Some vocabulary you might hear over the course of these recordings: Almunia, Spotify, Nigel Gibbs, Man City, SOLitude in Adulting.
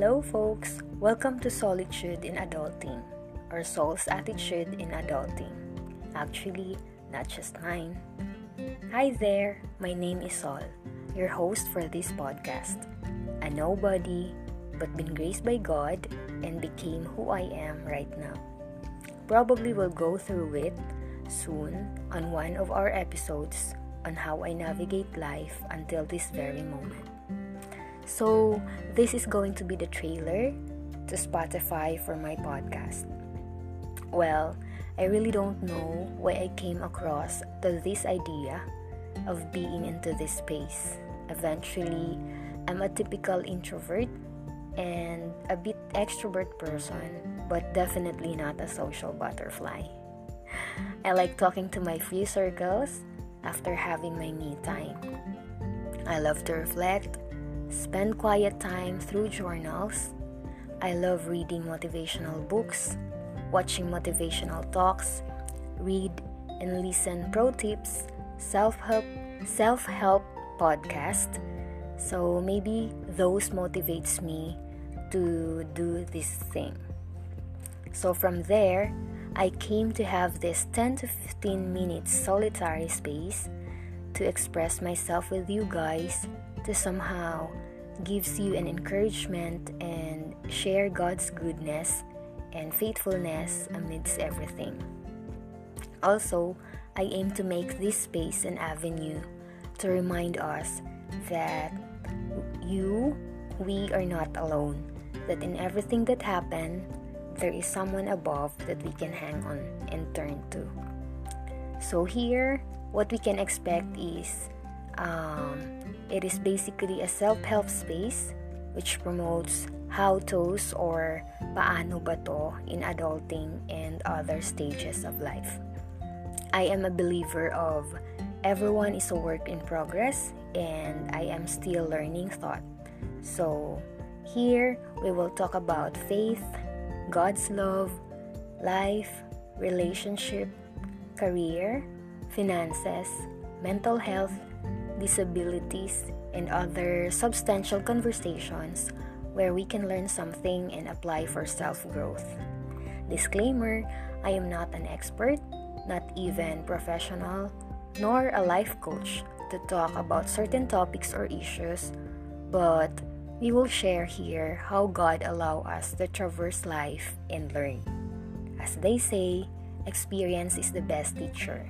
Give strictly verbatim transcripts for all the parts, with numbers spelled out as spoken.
Hello folks, welcome to Solitude in Adulting, or Soul's Attitude in Adulting. Actually, not just mine. Hi there, my name is Sol, your host for this podcast. A nobody, but been graced by God and became who I am right now. Probably will go through it soon on one of our episodes on how I navigate life until this very moment. So, this is going to be the trailer to Spotify for my podcast. Well, I really don't know why I came across to this idea of being into this space. Eventually, I'm a typical introvert and a bit extrovert person, but definitely not a social butterfly. I like talking to my few circles after having my me time. I love to reflect, spend quiet time through journals. I love reading motivational books, watching motivational talks, read and listen pro tips, self-help, self-help podcast. So maybe those motivates me to do this thing. So from there, I came to have this ten to fifteen minutes solitary space to express myself with you guys, to somehow gives you an encouragement and share God's goodness and faithfulness amidst everything. Also, I aim to make this space an avenue to remind us that you, we are not alone, that in everything that happened, there is someone above that we can hang on and turn to. So here, what we can expect is um, it is basically a self-help space which promotes how-tos or paano ba to in adulting and other stages of life. I am a believer of everyone is a work in progress and I am still learning thought. So here we will talk about faith, God's love, life, relationship, career, finances, mental health, disabilities, and other substantial conversations where we can learn something and apply for self-growth. Disclaimer, I am not an expert, not even professional, nor a life coach to talk about certain topics or issues, but we will share here how God allows us to traverse life and learn. As they say, experience is the best teacher.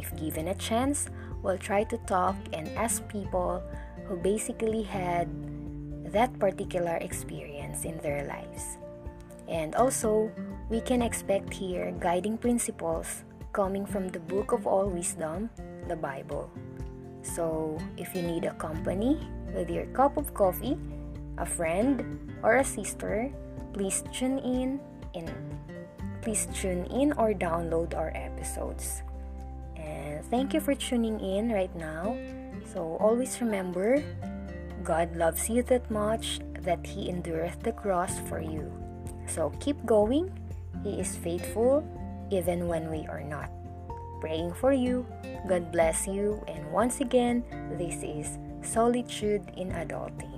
If given a chance, we'll try to talk and ask people who basically had that particular experience in their lives. And also, we can expect here guiding principles coming from the book of all wisdom, the Bible. So, if you need a company with your cup of coffee, a friend, or a sister, please tune in and please tune in or download our episodes. And thank you for tuning in right now. So always remember, God loves you that much that He endureth the cross for you. So keep going. He is faithful even when we are not. Praying for you. God bless you. And once again, this is Solitude in Adulting.